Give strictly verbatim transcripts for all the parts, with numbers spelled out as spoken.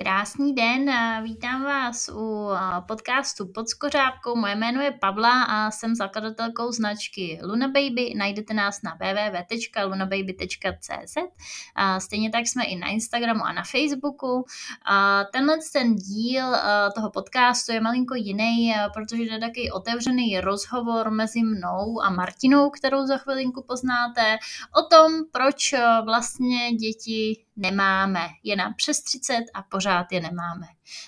Krásný den, vítám vás u podcastu Pod skořápkou. Moje jméno je Pavla a jsem zakladatelkou značky Luna Baby. Najdete nás na w w w tečka luna baby tečka c z. Stejně tak jsme i na Instagramu a na Facebooku. Tenhle ten díl toho podcastu je malinko jiný, protože je takový otevřený rozhovor mezi mnou a Martinou, kterou za chvilinku poznáte, o tom, proč vlastně děti nemáme. Je nám přes třicet a pořád je nemáme.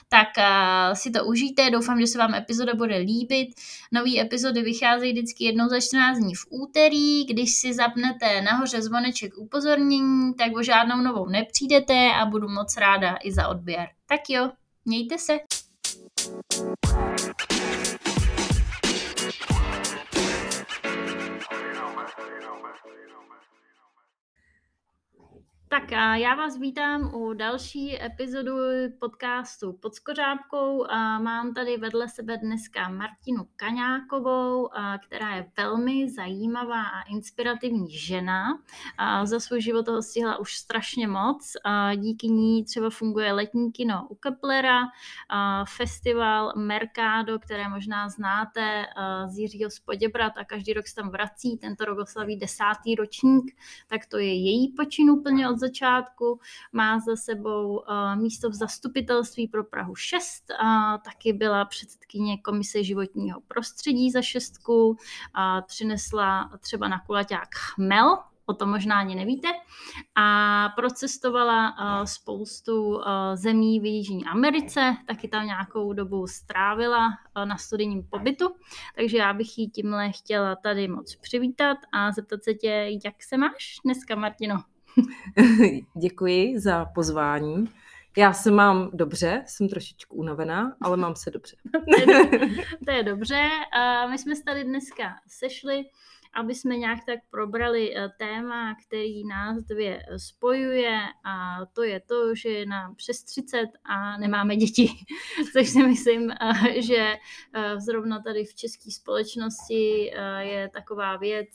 Tak a, si to užijte, doufám, že se vám epizoda bude líbit. Nový epizody vycházejí vždycky jednou za čtrnáct dní v úterý. Když si zapnete nahoře zvoneček upozornění, tak o žádnou novou nepřijdete a budu moc ráda i za odběr. Tak jo, mějte se. Tak a já vás vítám u další epizodu podcastu Pod skořápkou. Mám tady vedle sebe dneska Martinu Kaňákovou, která je velmi zajímavá a inspirativní žena. Za svůj život toho stihla už strašně moc. Díky ní třeba funguje letní kino u Keplera, festival Mercado, které možná znáte z Jiřího z Poděbrad a každý rok se tam vrací. Tento rok oslaví desátý ročník, tak to je její počin úplně od začátku, má za sebou místo v zastupitelství pro Prahu šest, a taky byla předsedkyně komise životního prostředí za šestku, a přinesla třeba na kulaťák chmel, o tom možná ani nevíte, a procestovala spoustu zemí v Jižní Americe, taky tam nějakou dobu strávila na studijním pobytu, takže já bych ji tímhle chtěla tady moc přivítat a zeptat se tě, jak se máš dneska, Martino? Děkuji za pozvání. Já se mám dobře, jsem trošičku unavená, ale mám se dobře. to, je, to je dobře. My jsme se tady dneska sešli, aby jsme nějak tak probrali téma, který nás dvě spojuje, a to je to, že je nám přes třicet a nemáme děti. Což si myslím, že zrovna tady v české společnosti je taková věc,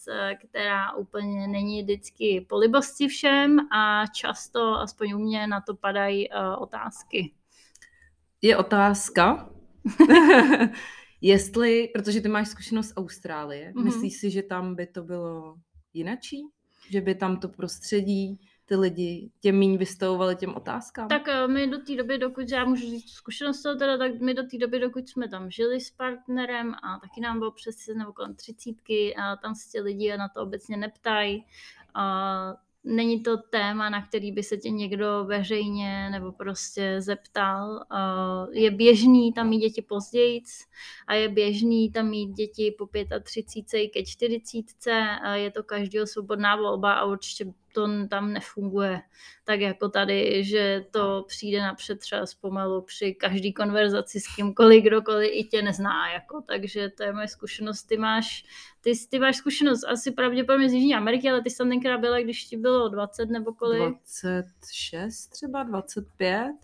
která úplně není vždycky po libosti všem a často, aspoň u mě, na to padají otázky. Je otázka? Jestli, protože ty máš zkušenost z Austrálie, mm-hmm. myslíš si, že tam by to bylo jinačí? Že by tam to prostředí, ty lidi tě míň vystavovali těm otázkám? Tak my do té doby, dokud, já můžu říct zkušenost teda, tak my do té doby, dokud jsme tam žili s partnerem a taky nám bylo přes nebo kolem třicítky a tam se ti lidi na to obecně neptají. A není to téma, na který by se tě někdo veřejně nebo prostě zeptal. Je běžný tam mít děti později a je běžný tam mít děti po třicet pět ke čtyřicet. Je to každého svobodná volba a určitě to tam nefunguje tak jako tady, že to přijde na přetřes pomalu při každý konverzaci s kýmkoliv, kdokoliv i tě nezná. Jako. Takže to je moje zkušenost. Ty máš, ty, ty máš zkušenost asi pravděpodobně z Jižní Ameriky, ale ty jsi tam tenkrát byla, když ti bylo dvacet nebo kolik? dvacet šest třeba, dvacet pět.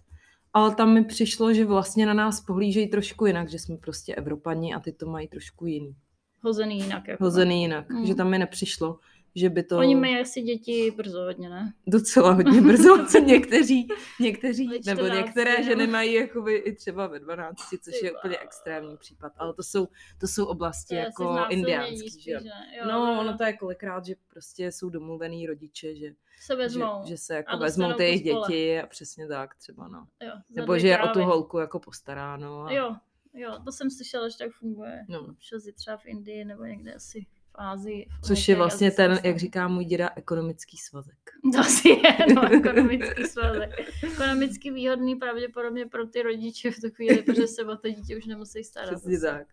Ale tam mi přišlo, že vlastně na nás pohlížejí trošku jinak, že jsme prostě Evropani a ty to mají trošku jiný. Hozený jinak. Jako. Hozený jinak, hmm. že tam mi nepřišlo. Že by to... Oni mají asi děti brzo hodně, ne? Docela hodně brzo, co někteří, někteří nebo některé ženy mají jakoby i třeba ve dvanácti, což je úplně extrémní případ, ale to jsou, to jsou oblasti to jako indiánský, že? Jo, no, jo. Ono to je kolikrát, že prostě jsou domluvený rodiče, že se vezmou, že, že se jako vezmou ty jejich děti a přesně tak třeba, no. Jo, nebo že je o tu holku jako postaráno. A... Jo, jo, to jsem slyšela, že tak funguje. No. Šozi třeba v Indii nebo někde asi. Fázi, což je vlastně ten, jak říká můj děda, ekonomický svazek. To si je, no, ekonomický svazek. Ekonomicky výhodný pravděpodobně pro ty rodiče v tu chvíli, protože se o to dítě už nemusí starat. Přesně tak.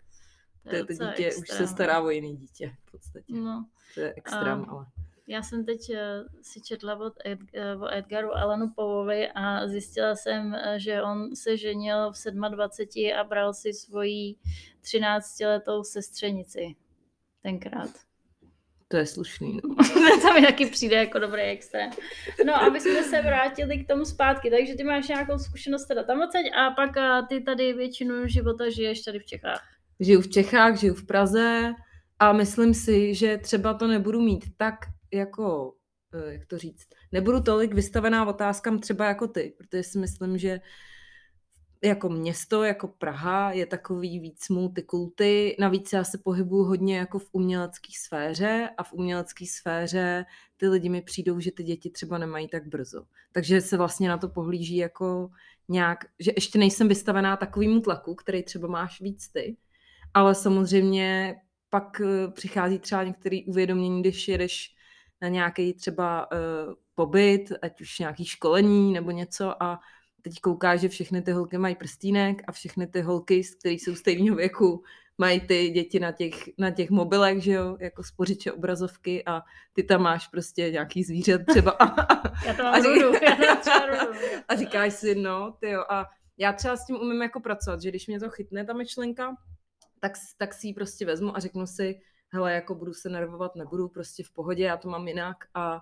To, je to dítě extrém. Už se stará o jiný dítě v podstatě. No. To je extrém, um. ale... Já jsem teď si četla od Ed, o Edgaru Allanu Poeovi a zjistila jsem, že on se ženil v dvaceti sedmi a bral si svoji třináctiletou sestřenici. Tenkrát. To je slušný, no. To mi taky přijde jako dobrý extrém. No, aby jsme se vrátili k tomu zpátky, takže ty máš nějakou zkušenost teda tam odsaď a pak ty tady většinu života žiješ tady v Čechách. Žiju v Čechách, žiju v Praze a myslím si, že třeba to nebudu mít tak jako, jak to říct, nebudu tolik vystavená otázkám třeba jako ty, protože si myslím, že jako město, jako Praha, je takový víc multikulty. Navíc já se pohybuju hodně jako v umělecké sféře a v umělecké sféře ty lidi mi přijdou, že ty děti třeba nemají tak brzo. Takže se vlastně na to pohlíží jako nějak, že ještě nejsem vystavená takovému tlaku, který třeba máš víc ty, ale samozřejmě pak přichází třeba některé uvědomění, když jedeš na nějaký třeba uh, pobyt, ať už nějaký školení nebo něco a teď kouká, že všechny ty holky mají prstínek a všechny ty holky, které jsou stejného věku, mají ty děti na těch, na těch mobilech, že jo, jako spořiče obrazovky a ty tam máš prostě nějaký zvířat třeba. Já to mám a, rudu, já to třeba rudu. A říkáš si, no, tyjo, a já třeba s tím umím jako pracovat, že když mě to chytne ta myšlenka, tak, tak si ji prostě vezmu a řeknu si, hele, jako budu se nervovat, nebudu, prostě v pohodě, já to mám jinak a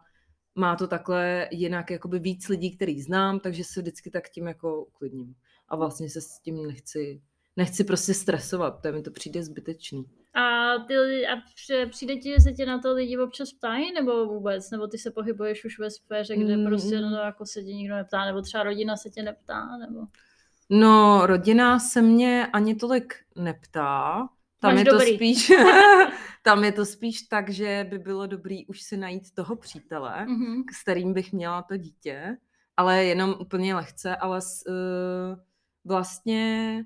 má to takhle jinak jakoby víc lidí, který znám, takže se vždycky tak tím jako uklidním. A vlastně se s tím nechci, nechci prostě stresovat, to mi to přijde zbytečný. A, ty, a přijde ti, že se tě na to lidi občas ptají, nebo vůbec? Nebo ty se pohybuješ už ve sféře, kde mm. prostě no, jako se tě nikdo neptá, nebo třeba rodina se tě neptá? Nebo... No, rodina se mě ani tolik neptá. Tam je, to spíš, tam je to spíš tak, že by bylo dobrý už si najít toho přítele, mm-hmm. s kterým bych měla to dítě, ale jenom úplně lehce, ale uh, vlastně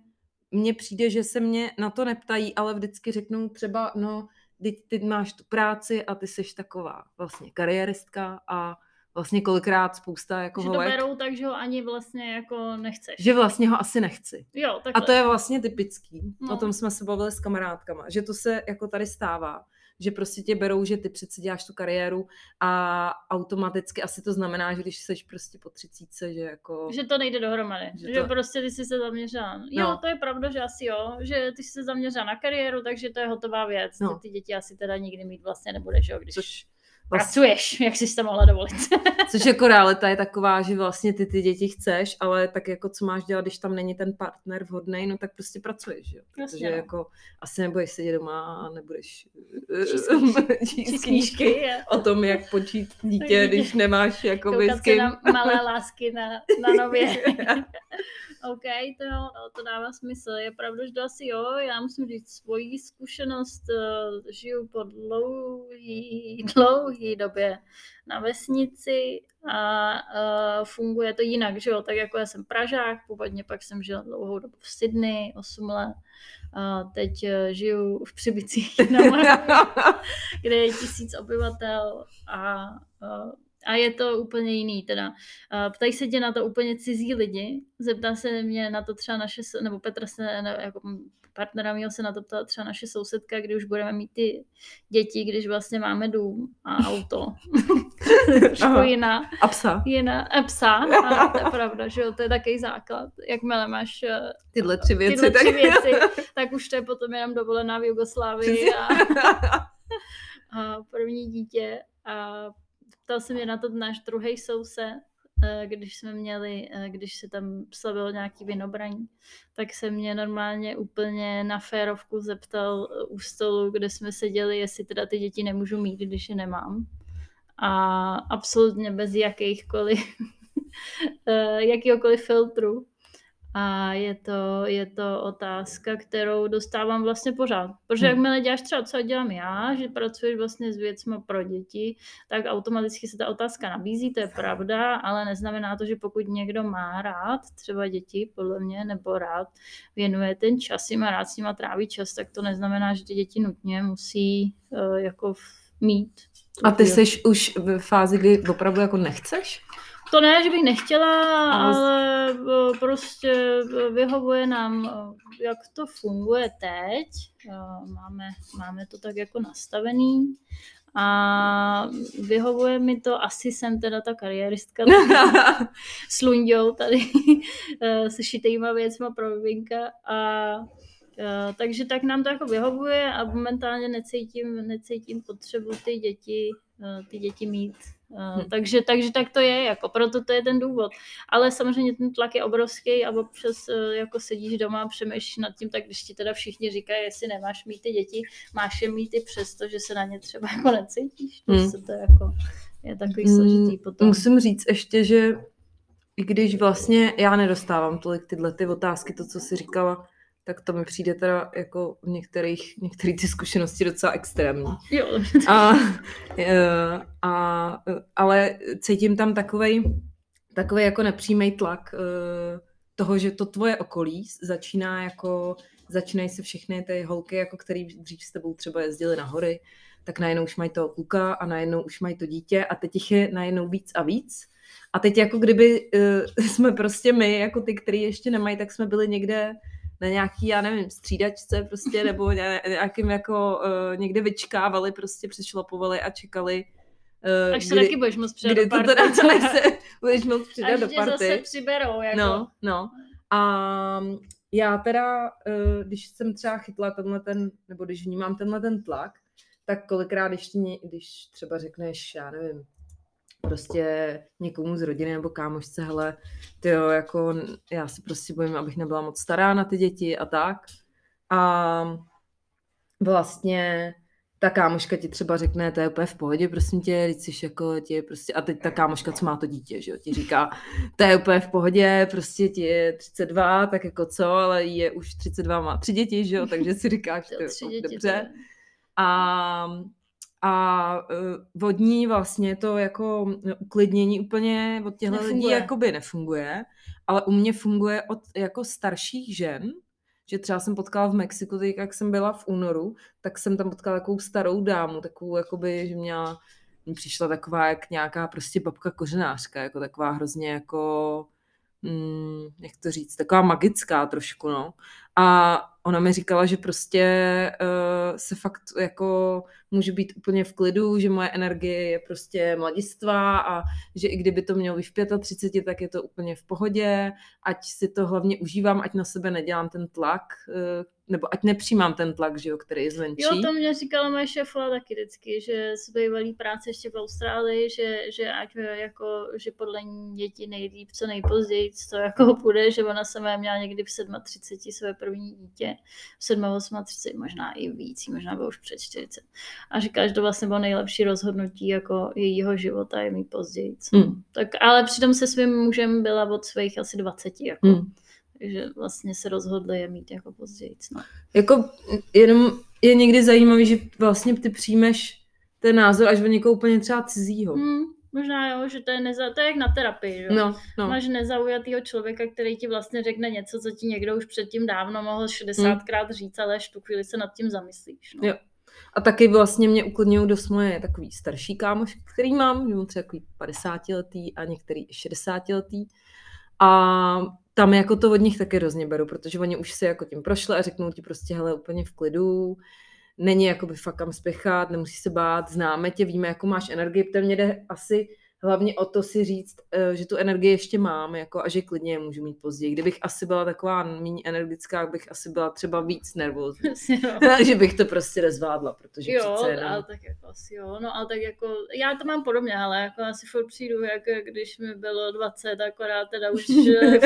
mně přijde, že se mě na to neptají, ale vždycky řeknou třeba, no, ty, ty máš tu práci a ty seš taková vlastně kariéristka a vlastně kolikrát spousta jako že holek. Že to berou tak, že ho ani vlastně jako nechceš. Že vlastně ho asi nechci. Jo, takhle. A to je vlastně typický. No. O tom jsme se bavili s kamarádkama. Že to se jako tady stává. Že prostě tě berou, že ty přece děláš tu kariéru a automaticky asi to znamená, že když seš prostě po třicítce, že jako... Že to nejde dohromady. Že, že to... prostě ty jsi se zaměřila. Jo, no. To je pravda, že asi jo. Že ty jsi se zaměřila na kariéru, takže to je hotová věc. No. Ty, ty děti asi teda nikdy mít vlastně nebudeš, jo, když... Což... Pracuješ, jak jsi to mohla dovolit. Což jako realita je taková, že vlastně ty ty děti chceš, ale tak jako co máš dělat, když tam není ten partner vhodnej, no tak prostě pracuješ, jo. Protože Jasně, jako asi nebudeš sedět doma a nebudeš číst knížky o tom, jak počít dítě, když nemáš jako koukat se na malé lásky na, na nově. OK, to, jo, to dává smysl. Je pravda, že to asi jo, já musím říct svoji zkušenost, žiju po dlouhý, dlouhý době na vesnici a uh, funguje to jinak, že jo, tak jako já jsem Pražák, původně pak jsem žila dlouhou dobu v Sydney, osm let, uh, teď žiju v Přibicích na Moravě, kde je tisíc obyvatel a uh, A je to úplně jiný teda. Ptají se tě na to úplně cizí lidi. Zeptá se mě na to třeba naše, nebo Petra se, ne, jako partnera mýho se na to ptala třeba naše sousedka, kdy už budeme mít ty děti, když vlastně máme dům a auto. Trošku jiná. A psa. Jiná, a psa, ano, to je pravda, že jo, to je takový základ. Jakmile máš tyhle tři věci, tyhle tři tak... věci tak už to je potom jenom dovolená v Jugoslávii a, a první dítě a ptal se mě na to náš druhý soused, když jsme měli, když se tam slavilo nějaký vinobraní, tak se mě normálně úplně na férovku zeptal u stolu, kde jsme seděli, jestli teda ty děti nemůžu mít, když je nemám. A absolutně bez jakýchkoliv, jakýhokoliv filtru. A je to, je to otázka, kterou dostávám vlastně pořád. Protože hmm. jakmile děláš třeba, co dělám já, že pracuješ vlastně s věcmi pro děti, tak automaticky se ta otázka nabízí, to je pravda, ale neznamená to, že pokud někdo má rád třeba děti, podle mě, nebo rád věnuje ten čas, jim a rád s nima tráví čas, tak to neznamená, že ty děti nutně musí uh, jako mít. A ty jsi už v fázi, kdy opravdu jako nechceš? To ne, že bych nechtěla, ale prostě vyhovuje nám, jak to funguje teď. Máme, máme to tak jako nastavený a vyhovuje mi to, asi jsem teda ta kariéristka s Lunďou tady se šitejma věcma pro miminka a takže tak nám to jako vyhovuje a momentálně necítím, necítím potřebu ty děti, ty děti mít. Hmm. Takže, takže tak to je, jako, proto to je ten důvod. Ale samozřejmě ten tlak je obrovský a občas jako sedíš doma a přemýšlíš nad tím, tak když ti teda všichni říkají, jestli nemáš mít ty děti, máš je mít i přesto, že se na ně třeba jako necítíš. Hmm. To je, to jako, je takový hmm. složitý potom. Musím říct ještě, že i když vlastně já nedostávám tolik tyhle ty otázky, to, co jsi říkala, tak to mi přijde teda jako v některých, některé ty zkušenosti docela extrémní. Jo. A, a, ale cítím tam takovej, takovej jako nepřímej tlak toho, že to tvoje okolí začíná jako, začínají se všechny ty holky, jako který dřív s tebou třeba jezdili na hory, tak najednou už mají toho kluka a najednou už mají to dítě a teď jich je najednou víc a víc. A teď jako kdyby uh, jsme prostě my, jako ty, který ještě nemají, tak jsme byli někde na nějaký, já nevím, střídačce prostě, nebo nějakým jako uh, někde vyčkávali, prostě přešlapovali a čekali. Uh, Až se taky budeš moc přidat do party. Až tě zase přiberou. Jako. No, no. A já teda, uh, když jsem třeba chytla tenhle ten, nebo když vnímám tenhle ten tlak, tak kolikrát, když, když třeba řekneš, já nevím, prostě někomu z rodiny nebo kámošce, hele, tyjo, jako já se prostě bojím, abych nebyla moc stará na ty děti a tak. A vlastně ta kámoška ti třeba řekne, to je úplně v pohodě, prosím tě, teď jsi jako tě prostě, a teď ta kámoška, co má to dítě, že jo, ti říká, to je úplně v pohodě, prostě ti je třicet dva, tak jako co, ale je už třicet dva, má tři děti, že jo, takže si říkáš, to je dobře. A A od ní vlastně to jako uklidnění úplně od těchto lidí jakoby nefunguje, ale u mě funguje od jako starších žen, že třeba jsem potkala v Mexiku, teď jak jsem byla v únoru, tak jsem tam potkala takovou starou dámu, takovou jakoby, že měla, mě přišla taková jak nějaká prostě babka kořenářka, jako taková hrozně jako, hmm, jak to říct, taková magická trošku, no. A ona mi říkala, že prostě uh, se fakt jako můžu být úplně v klidu, že moje energie je prostě mladistvá a že i kdyby to mělo být v třicet pět, tak je to úplně v pohodě, ať si to hlavně užívám, ať na sebe nedělám ten tlak, uh, nebo ať nepřijímám ten tlak, že jo, který je zvenčí. Jo, to mě říkala moje šéfla taky vždycky, že z bývalý práce ještě v Austrálii, že, že ať jako, že podle ní děti nejlíp, co nejpozději, co jako půjde, že ona sama měla někdy v třicet sedmi své první dítě, sedm, třicet osm, možná i víc, možná bylo už před čtyřicet. A říká, že to vlastně bylo nejlepší rozhodnutí jako jejího života je mít později. Mm. Tak, ale přitom se svým mužem byla od svých asi dvaceti. Jako. Mm. Takže vlastně se rozhodli je mít jako později. No. Jako jenom je někdy zajímavý, že vlastně ty přijmeš ten názor až od někoho úplně třeba cizího. Mm. Možná jo, že to je, neza, to je jak na terapii, jo? No, no. Máš nezaujatýho člověka, který ti vlastně řekne něco, co ti někdo už předtím dávno mohl šedesátkrát říct, ale až tu chvíli se nad tím zamyslíš. No. Jo. A taky vlastně mě uklidňují dost moje takový starší kámoš, který mám, že mám třeba takový padesátiletý a některý šedesátiletý. A tam jako to od nich taky hrozně beru, protože oni už se jako tím prošli a řeknou ti prostě hele úplně v klidu. Není jakoby fakt kam spěchat, nemusí se bát, známe tě, víme, jakou máš energii, protože mě jde asi hlavně o to si říct, že tu energii ještě mám jako, a že klidně je můžu mít později. Kdybych asi byla taková méně energická, bych asi byla třeba víc nervózní. Že bych to prostě rozvádla, protože jo, přece jenom... ale tak jako asi jo, no ale tak jako, já to mám podobně, ale jako asi furt přijdu, jak když mi bylo dvacet, akorát teda už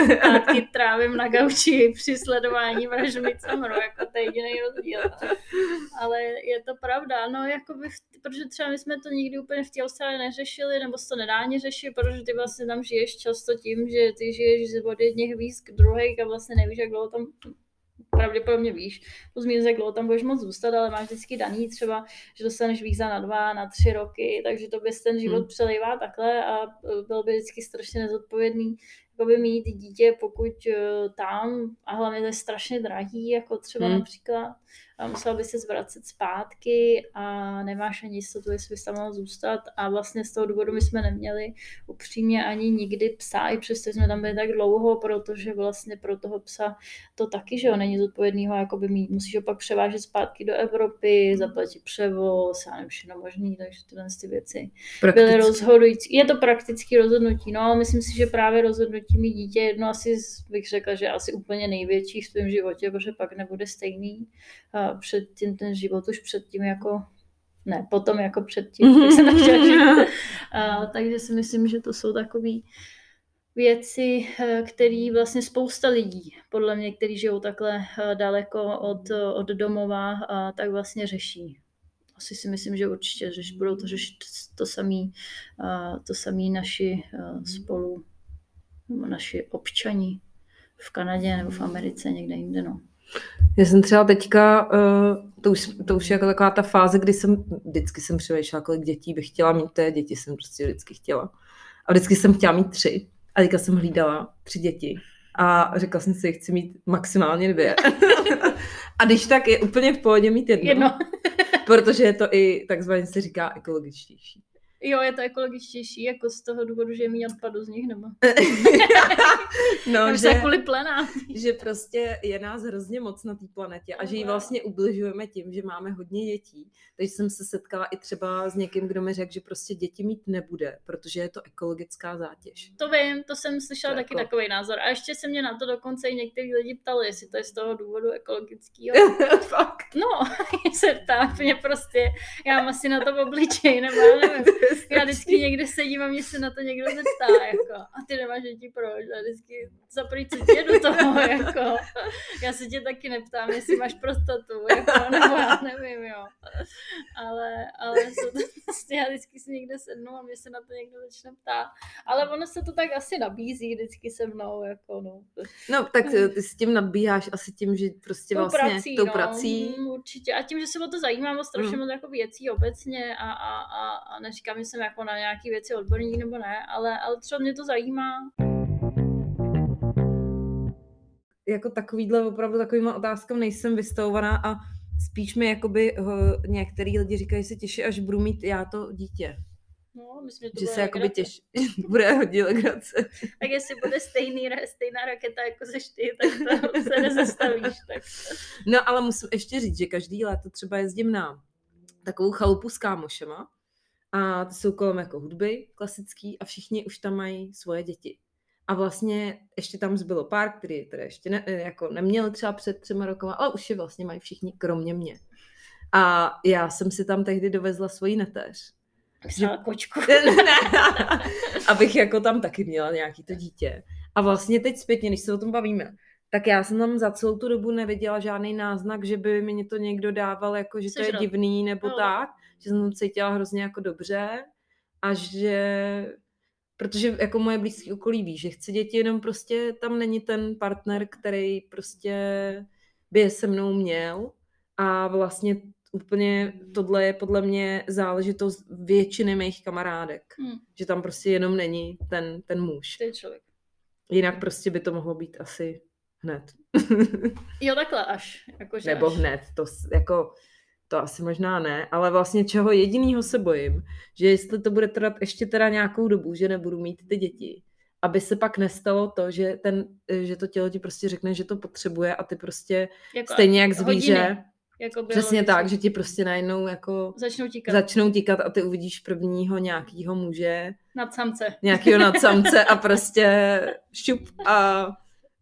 zpátky trávím na gauči při sledování vražmic a mru, jako to je jediný rozdíl. Ale je to pravda, no jako by, protože třeba my jsme to nikdy úplně v té Austrálii neřešili, nebo to nedávně řešit, protože ty vlastně tam žiješ často tím, že ty žiješ od jedných víc k druhých a vlastně nevíš, jak dlouho tam, pravděpodobně víš, pozměň, jak dlouho tam budeš moc zůstat, ale máš vždycky daný třeba, že dostaneš víza na dva, na tři roky, takže to bys ten život hmm. přelejvá takhle a byl by vždycky strašně nezodpovědný jakoby mít dítě, pokud tam, a hlavně to je strašně drahý, jako třeba hmm. například, a musela by se zvracet zpátky a nemáš ani jistotu, jestli bys tam mohla zůstat a vlastně z toho důvodu my jsme neměli upřímně ani nikdy psa, i přesto jsme tam byli tak dlouho, protože vlastně pro toho psa to taky, že jo, není zodpovědnýho, jakoby mít, musíš ho pak převážet zpátky do Evropy, zaplatit převoz, já nevím, všechno možný, takže tyhle ty věci prakticky byly rozhodující. Je to praktické rozhodnutí, no myslím si, že právě rozhodnutí mít dítě jedno asi, bych řekla, že asi úplně největší v tvém životě, protože pak nebude stejný. Předtím ten život už předtím jako, ne, potom jako předtím, tak jsem nechtěla žít. A, takže si myslím, že to jsou takový věci, které vlastně spousta lidí, podle mě, kteří žijou takhle daleko od, od domova, a tak vlastně řeší. Asi si myslím, že určitě řeš, budou to řešit to samý, to samý naši spolu naši občani v Kanadě nebo v Americe, někde jinde, no. Já jsem třeba teďka, to už, to už je jako taková ta fáze, kdy jsem, vždycky jsem přemýšlela, kolik dětí bych chtěla mít, té děti jsem prostě vždycky chtěla. A vždycky jsem chtěla mít tři. A teďka jsem hlídala tři děti. A řekla jsem si, chci mít maximálně dvě. A když tak, je úplně v pohodě mít jedno. jedno. Protože je to i takzvaně se říká ekologičtější. Jo, je to ekologičtější, jako z toho důvodu, že je méně odpadu z nich, nebo? No, že, kvůli že prostě je nás hrozně moc na té planetě a no, že ji vlastně ubližujeme tím, že máme hodně dětí. Takže jsem se setkala i třeba s někým, kdo mi řekl, že prostě děti mít nebude, protože je to ekologická zátěž. To vím, to jsem slyšela to taky jako... takový názor. A ještě se mě na to dokonce i některý lidi ptali, jestli to je z toho důvodu ekologického. Fakt. No, se ptá mě prostě, já mám asi na to obličej, nebo nevím. Já vždycky někde sedím a mě se na to někdo zeptá, jako, a ty nemáš děti proč, a vždycky zaprý, co tě do toho, jako, já se tě taky neptám, jestli máš prostatu, jako, nebo já nevím, jo, ale, ale to, vlastně já vždycky si někde sednu a mě se na to někdo začne ptát, ale ono se to tak asi nabízí vždycky se mnou, jako, no. No, tak ty s tím nabíháš asi tím, že prostě tou vlastně prací, tou no, prací. Určitě, a tím, že se o to zajímám o strašně moc mm. jako věcí obecně a, a, a, a neříkám, jsem jako na nějaké věci odborník nebo ne, ale, ale třeba mě to zajímá. Jako takovýhle, opravdu takovýma otázkám nejsem vystavovaná a spíš mi jakoby některý lidi říkají, že se těší, až budu mít já to dítě. No, myslím, že to že bude se jakoby těší, bude hodně legrace. Tak jestli bude stejný, stejná raketa jako seš ty, tak to se nezastavíš. Tak. No ale musím ještě říct, že každý léto třeba jezdím na takovou chalupu s kámošema. A to jsou kolem jako hudby klasický a všichni už tam mají svoje děti. A vlastně ještě tam zbylo pár, který teda ještě ne, jako neměli třeba před třema rokama, ale už je vlastně mají všichni, kromě mě. A já jsem si tam tehdy dovezla svoji neteř. Vzala že... kočku. Abych jako tam taky měla nějaký to dítě. A vlastně teď zpětně, když se o tom bavíme, tak já jsem tam za celou tu dobu neviděla žádný náznak, že by mi to někdo dával, jako, že Což to je rov. divný nebo no. tak. Že jsem tam cítila hrozně jako dobře a že, protože jako moje blízké okolí ví, že chci děti, jenom prostě tam není ten partner, který prostě by je se mnou měl a vlastně úplně tohle je podle mě záležitost většiny mých kamarádek, hmm. že tam prostě jenom není ten, ten muž. Ten člověk. Jinak prostě by to mohlo být asi hned. Jo, takhle až. Jako, že Nebo až. hned, to jako... To asi možná ne, ale vlastně čeho jedinýho se bojím, že jestli to bude trvat ještě teda nějakou dobu, že nebudu mít ty děti, aby se pak nestalo to, že, ten, že to tělo ti prostě řekne, že to potřebuje a ty prostě jako stejně jak zvíře, jako přesně tak, že ti prostě najednou jako začnou tíkat. začnou tíkat a ty uvidíš prvního nějakýho muže. Nadsamce. Nějakýho nadsamce a prostě šup a...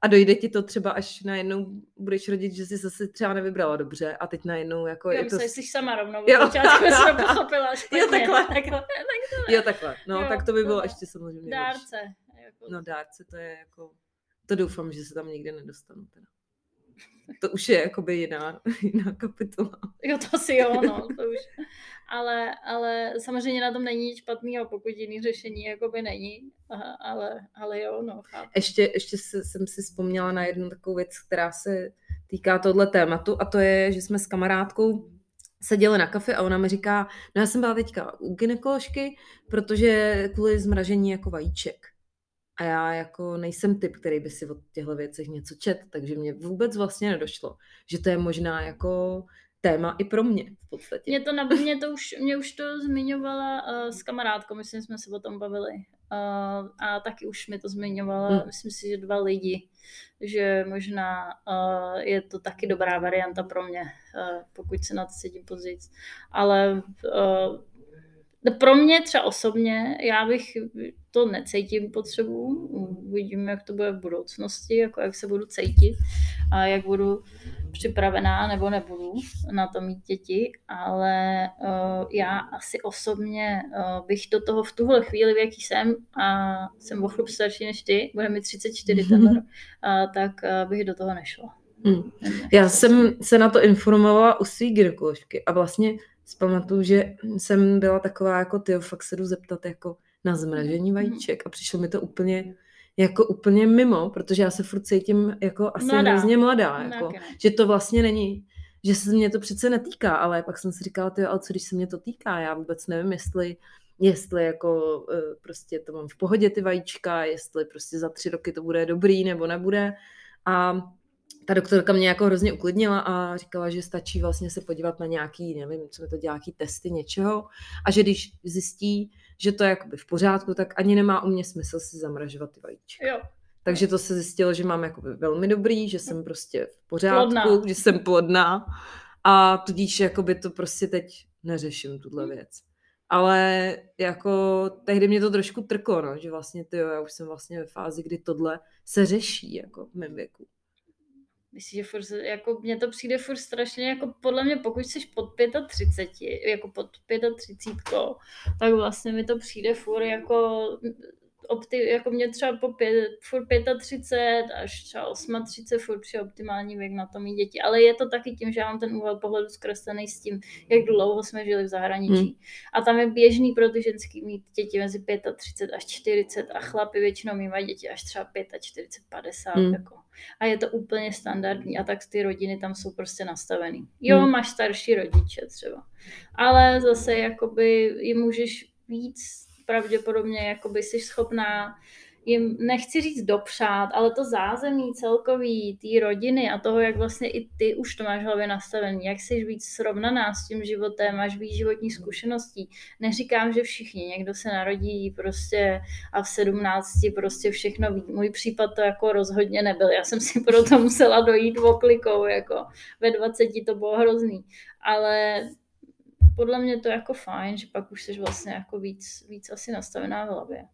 A dojde ti to třeba, až najednou budeš rodit, že jsi zase třeba nevybrala dobře a teď najednou jako... Já myslím, že jsi sama rovnou, počátku jsem pochopila. Jo, takhle. takhle. Jo, takhle. No, jo, tak to by bylo ještě samozřejmě. Dárce. Jako... No, dárce to je jako... To doufám, že se tam nikdy nedostanu teda. To už je jakoby jiná, jiná kapitola. Jo, to asi jo, no, to už. Ale, ale samozřejmě na tom není nic špatného, pokud jiný řešení jakoby není, aha, ale, ale jo, no, chápu. Ještě, ještě se, jsem si vzpomněla na jednu takovou věc, která se týká tohle tématu a to je, že jsme s kamarádkou seděli na kafe a ona mi říká, no já jsem byla teďka u gynekoložky, protože kvůli zmražení jako vajíček. A já jako nejsem typ, který by si o těchto věcech něco četl, takže mě vůbec vlastně nedošlo, že to je možná jako téma i pro mě v podstatě. Mě to, mě to už, mě už to zmiňovala uh, s kamarádkou, myslím, jsme se o tom bavili. Uh, a taky už mi to zmiňovala, hmm. myslím si, že dva lidi, že možná uh, je to taky dobrá varianta pro mě, uh, pokud se na to sedím později. Ale... Uh, Pro mě třeba osobně, já bych to necítím potřebu, uvidím, jak to bude v budoucnosti, jako jak se budu cítit a jak budu připravená nebo nebudu na to mít děti, ale uh, já asi osobně uh, bych do toho v tuhle chvíli, v jaký jsem, a jsem o chlup starší než ty, bude mi třicet čtyři tenhle, uh, tak uh, bych do toho nešla. Hmm. Já jsem se na to informovala u svý gynekoložky a vlastně zpamatuju, že jsem byla taková jako tyjo, fakt se jdu zeptat jako na zmražení vajíček a přišlo mi to úplně jako úplně mimo, protože já se furt cítím jako asi hrozně mladá, mladá jako, že to vlastně není, že se mě to přece netýká, ale pak jsem si říkala, tyjo, ale co když se mě to týká, já vůbec nevím, jestli, jestli jako prostě to mám v pohodě ty vajíčka, jestli prostě za tři roky to bude dobrý nebo nebude. A ta doktorka mě jako hrozně uklidnila a říkala, že stačí vlastně se podívat na nějaký, nevím, co mi to dělá, nějaký testy něčeho a že když zjistí, že to je jakoby v pořádku, tak ani nemá u mě smysl si zamražovat ty vajíčka. Jo. Takže to se zjistilo, že mám jakoby velmi dobrý, že jsem prostě v pořádku, plodná. Že jsem plodná a tudíž jakoby to prostě teď neřeším, tuhle věc. Ale jako tehdy mě to trošku trklo, no, že vlastně tyjo, já už jsem vlastně ve fázi, kdy tohle se řeší jako v mém věku. Myslím, že furt, jako mně to přijde furt strašně, jako podle mě, pokud jsi pod třicet pět, jako pod třicet pět, tak vlastně mi to přijde furt jako, opti, jako mě třeba po pět, furt třicet pět až třeba třicet osm, furt přijde optimální věk na to mít děti, ale je to taky tím, že já mám ten úhel pohledu zkreslený s tím, jak dlouho jsme žili v zahraničí. Hmm. A tam je běžný pro ty ženský mít děti mezi třicet pět až čtyřicet a chlapi většinou mají děti až třeba čtyřicet pět, padesát, hmm. jako. A je to úplně standardní a tak ty rodiny tam jsou prostě nastavený. Jo, hmm. máš starší rodiče třeba, ale zase jakoby jim můžeš víc, pravděpodobně jakoby jsi schopná jim, nechci říct dopřát, ale to zázemí celkový té rodiny a toho, jak vlastně i ty už to máš v hlavě nastavený, jak jsi víc srovnaná s tím životem, máš víc životní zkušeností. Neříkám, že všichni, někdo se narodí prostě a v sedmnácti prostě všechno ví. Můj případ to jako rozhodně nebyl, já jsem si proto musela dojít oklikou, jako ve dvaceti to bylo hrozný, ale podle mě to je jako fajn, že pak už jsi vlastně jako víc, víc asi nastavená v hlavě.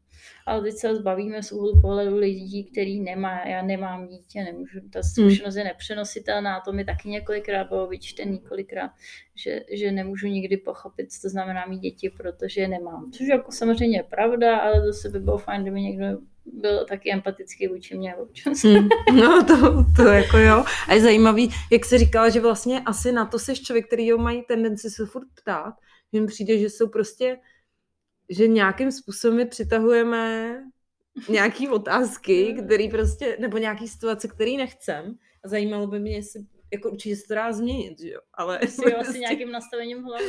Ale teď se zbavíme z úhlu pohledu lidí, který nemá, já nemám dítě, nemůžu, ta zkušenost je nepřenositelná, to mi taky několikrát bylo vyčtený, kolikrát, že, že nemůžu nikdy pochopit, co to znamená mít děti, protože je nemám. Což jako samozřejmě je pravda, ale zase by bylo fajn, kdyby někdo byl taky empatický vůči mě občas. Mm, no to, to jako jo. A je zajímavý, jak jsi říkala, že vlastně asi na to jsi člověk, který ho mají tendenci se furt ptát, jim přijde, že jsou prostě, že nějakým způsobem my přitahujeme nějaký otázky, který prostě, nebo nějaký situace, který nechcem. A zajímalo by mě, jestli jako určitě se to dá změnit, že jo? Ale asi prostě nějakým nastavením hlavy.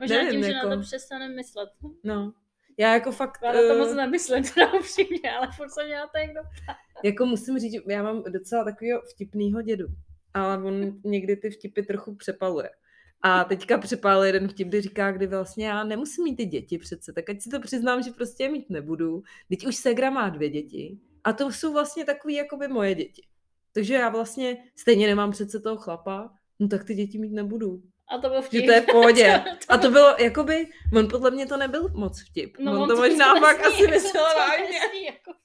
Možná nevím, tím, že jako na to přestaneme myslet. No. Já jako fakt... Já na to moc nemyslím, teda upřímně, ale furt se měla to někdo ptát. Jako musím říct, já mám docela takového vtipného dědu, ale on někdy ty vtipy trochu přepaluje. A teďka přepálil jeden vtip, kdy říká, kdy vlastně já nemusím mít ty děti přece, tak ať si to přiznám, že prostě mít nebudu. Teď už ségra má dvě děti a to jsou vlastně takový jakoby moje děti. Takže já vlastně stejně nemám přece toho chlapa, no tak ty děti mít nebudu. A to byl vtip. Že to je v pohodě. A to bylo jakoby, on podle mě to nebyl moc vtip. No, on, on to možná pak asi myslel vážně. Jako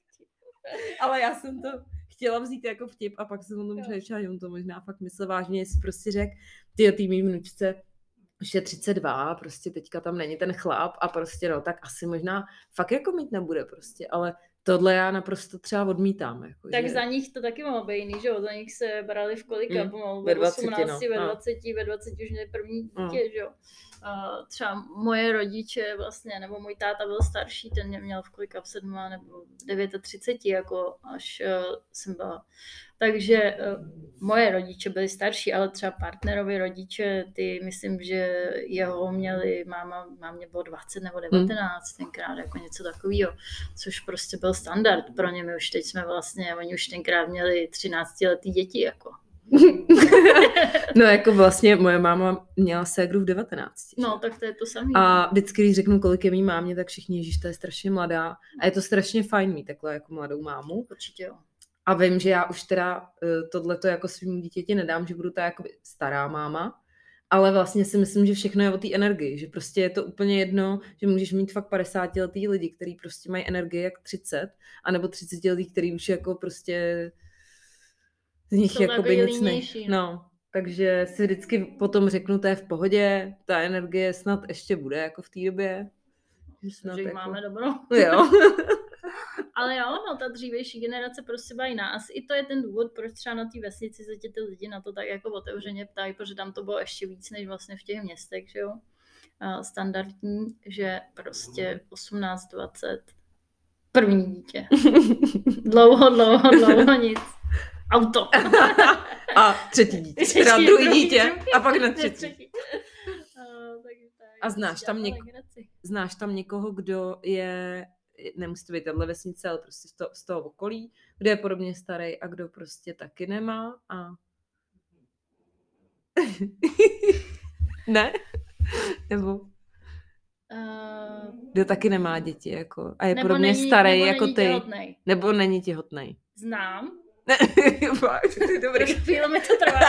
ale já jsem to... chtěla vzít jako vtip a pak jsem o tom přemýšlela, že on to možná fakt myslel vážně, jestli prostě řekl, ty tý mý vnučce už je třicet dva, prostě teďka tam není ten chlap a prostě no, tak asi možná fakt jako mít nebude prostě, ale tohle já naprosto třeba odmítám. Jako, tak že... za nich to taky mohlo být jiný, že jo, za nich se brali v kolika, mm, pomalu, ve osmnácti, no. ve dvaceti, no. ve dvaceti už měli první dítě, no. že jo. Uh, třeba moje rodiče vlastně, nebo můj táta byl starší, ten mě měl v kolika, v sedmi nebo třicet devět, jako až uh, jsem byla. Takže uh, moje rodiče byli starší, ale třeba partnerovi rodiče, ty myslím, že jeho měli, máma, mámě bylo dvacet nebo devatenáct, mm. tenkrát jako něco takového, což prostě byl standard pro ně, my už teď jsme vlastně, oni už tenkrát měli třináctiletý děti, jako. No jako vlastně moje máma měla ségru v devatenácti. No tak to je to samý. A vždycky, když řeknu, kolik je mý mámě, tak všichni, ježiš, ta je strašně mladá. A je to strašně fajn mít takhle jako mladou mámu. Určitě jo. A vím, že já už teda tohleto jako svým dítěti nedám, že budu ta jakoby stará máma. Ale vlastně si myslím, že všechno je o té energii, že prostě je to úplně jedno, že můžeš mít fakt padesátiletý lidi, kteří prostě mají energii jak třicet, anebo třicetiletý, který už jako prostě z nich jakoby nic nejší. No, takže si vždycky potom řeknu, to je v pohodě, ta energie snad ještě bude jako v té době. Snad že jako... máme dobrou. Jo. Ale jo, no, ta dřívější generace prostě byla jiná. Asi i to je ten důvod, proč třeba na té vesnici se tě ty lidi na to tak jako otevřeně ptají, protože tam to bylo ještě víc, než vlastně v těch městech, že jo. Standardní, že prostě osmnáct, dvacet První dítě. Dlouho, dlouho, dlouho nic. Auto. A třetí dítě. Třetí, teda druhý, druhý dítě. Druhý. A pak na třetí. třetí. Uh, tak, tak. A znáš tam, něk- znáš tam někoho, kdo je, nemusí to být tato vesnice, ale prostě z toho, z toho okolí, kdo je podobně starý a kdo prostě taky nemá a... Ne? Nebo... Uh, kdo taky nemá děti, jako, a je pro mě starý, jako ty. Těhotnej. Nebo není těhotnej. Znám. Ne, dobrý. Chvíle mi to trvá.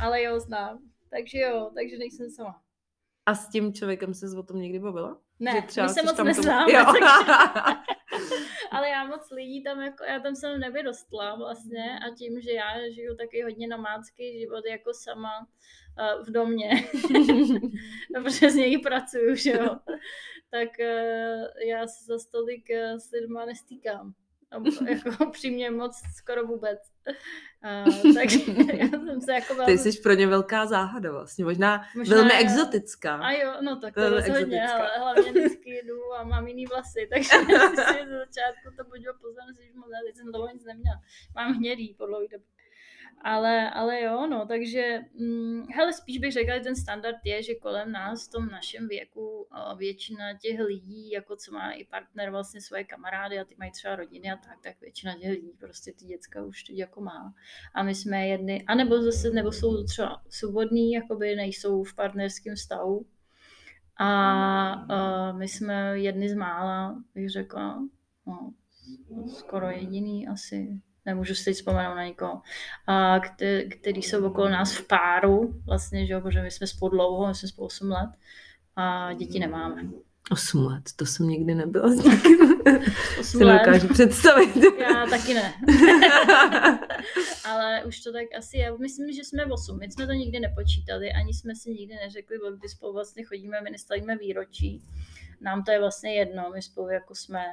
Ale jo, znám. Takže jo, takže nejsem sama. A s tím člověkem ses o tom někdy bavila? Ne, my se moc neznáme. Ale já moc lidí tam, jako, já tam jsem nevyrostla vlastně a tím, že já žiju taky hodně nomádský život jako sama uh, v domě, protože z něj pracuju, že jo, tak uh, já se za stolik uh, s lidma nestýkám. Jako přímě moc skoro vůbec. Uh, tak já jsem se jako velmi... Ty jsi pro ně velká záhada vlastně, možná, možná velmi exotická. A jo, no tak to rozhodně, hlavně vždycky jedu a mám jiný vlasy, takže si ze začátku to budu pozornost, že možná teď jsem toho nic neměla. Mám hnědý po dlouhé době. Ale, ale jo, no, takže hm, hele, spíš bych řekla, že ten standard je, že kolem nás v tom našem věku většina těch lidí, jako co má i partner vlastně svoje kamarády a ty mají třeba rodiny a tak, tak většina těch lidí prostě ty děcka už teď jako má. A my jsme jedny, anebo zase, nebo jsou třeba svobodní, jakoby nejsou v partnerském vztahu. A, a my jsme jedny z mála, bych řekla, no, skoro jediný asi. Nemůžu si teď vzpomenout na nikoho, a který, který jsou okolo nás v páru, vlastně, že jo, protože my jsme spolu dlouho, my jsme spolu osm let a děti nemáme. osm let, to jsem nikdy nebyla s nikým. osm let. Dokážu představit. Já taky ne. Ale už to tak asi je. Myslím, že jsme osm, my jsme to nikdy nepočítali, ani jsme si nikdy neřekli, bo když spolu vlastně chodíme, my nestavíme výročí. Nám to je vlastně jedno, my spolu jako jsme.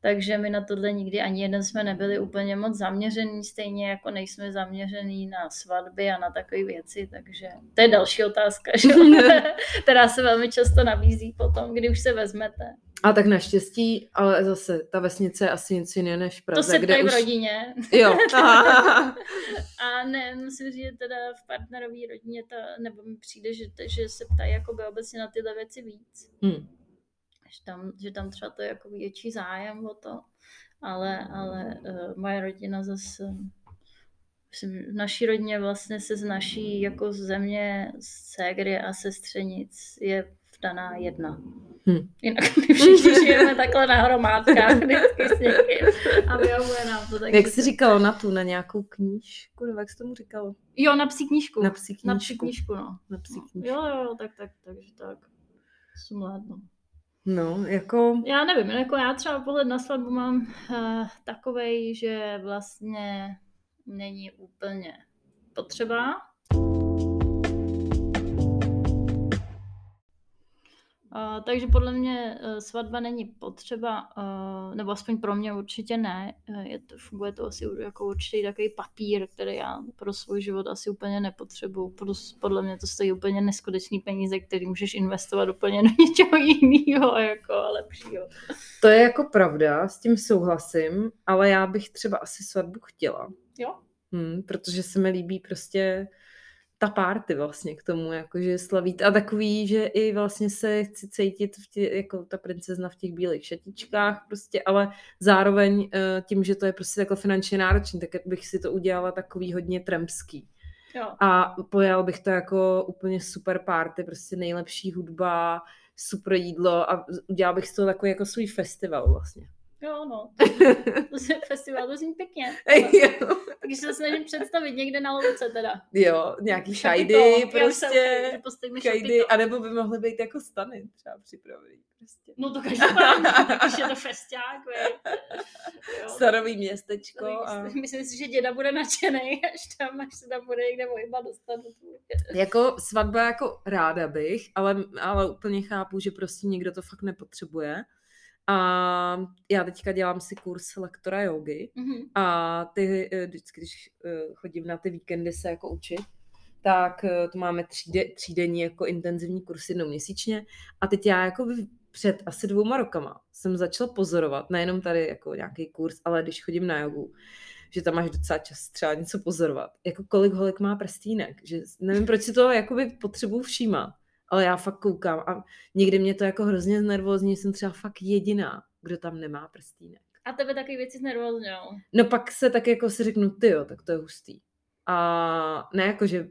Takže my na tohle nikdy ani jeden jsme nebyli úplně moc zaměřený, stejně jako nejsme zaměřený na svatby a na takové věci, takže to je další otázka, že? Která se velmi často nabízí potom, kdy už se vezmete. A tak naštěstí, ale zase ta vesnice je asi nic jiné než Praze. To se kde v už... rodině. Jo. A ne, musím říct, že teda v partnerové rodině, ta, nebo mi přijde, že, že se ptají jakoby obecně na tyhle věci víc. Hmm. Že tam, že tam třeba to je jako větší zájem o to, ale, ale uh, moje rodina zase, v naší rodině vlastně se z naší jako země, ségry a sestřenic je daná jedna. Hmm. Jinak my všichni žijeme takhle na hromádkách vždycky s někým a vyhovuje nám to taky. Jak jsi říkalo na tu, na nějakou knížku, nebo jak jsi tomu říkalo? Jo, na psí knížku. Na psí knížku, na psí knížku no. Na psí knížku. Jo, jo, tak, tak, takže tak. Sumládno. No, jako... Já nevím, jako já třeba pohled na svatbu mám uh, takovej, že vlastně není úplně potřeba. Uh, takže podle mě uh, svatba není potřeba, uh, nebo aspoň pro mě určitě ne. Uh, je to, funguje to asi jako určitý takový papír, který já pro svůj život asi úplně nepotřebuju. Plus podle mě to stojí úplně neskutečný peníze, který můžeš investovat úplně do něčeho jiného, jako lepšího. To je jako pravda, s tím souhlasím, ale já bych třeba asi svatbu chtěla. Jo? Hmm, protože se mi líbí prostě... ta party vlastně k tomu, jakože slaví a takový, že i vlastně se chci cítit v tě, jako ta princezna v těch bílých šatičkách prostě, ale zároveň tím, že to je prostě takhle finančně náročný, tak bych si to udělala takový hodně trampský. Jo. A pojal bych to jako úplně super party, prostě nejlepší hudba, super jídlo a udělala bych z toho takový jako svůj festival vlastně. Jo, no. To se festival, to zní pěkně. Takže se snažím představit někde na louce teda. Jo, nějaký šajdy prostě. Šajdy, anebo by mohly být jako stany třeba připravit. Prostě. No to každopádně, když je to festiák. Starový městečko. A... Myslím si, že děda bude nadšenej, až tam, až se tam bude někde vojba dostat. Jako svatba jako ráda bych, ale, ale úplně chápu, že prostě někdo to fakt nepotřebuje. A já teďka dělám si kurz lektora jógy mm-hmm. a ty, vždycky, když chodím na ty víkendy se jako učit, tak to máme tříde, třídenní jako intenzivní kursy jednou měsíčně a teď já jako před asi dvouma rokama jsem začala pozorovat, nejenom tady jako nějaký kurz, ale když chodím na jogu, že tam máš docela čas třeba něco pozorovat. Jako kolik holek má prstínek, že nevím, proč si to jakoby potřebuji všímat, ale já fakt koukám a někdy mě to jako hrozně znervózní, jsem třeba fakt jediná, kdo tam nemá prstínek. A tebe taky věci znervózňou. No pak se tak jako si řeknu, tyjo, tak to je hustý. A ne jako, že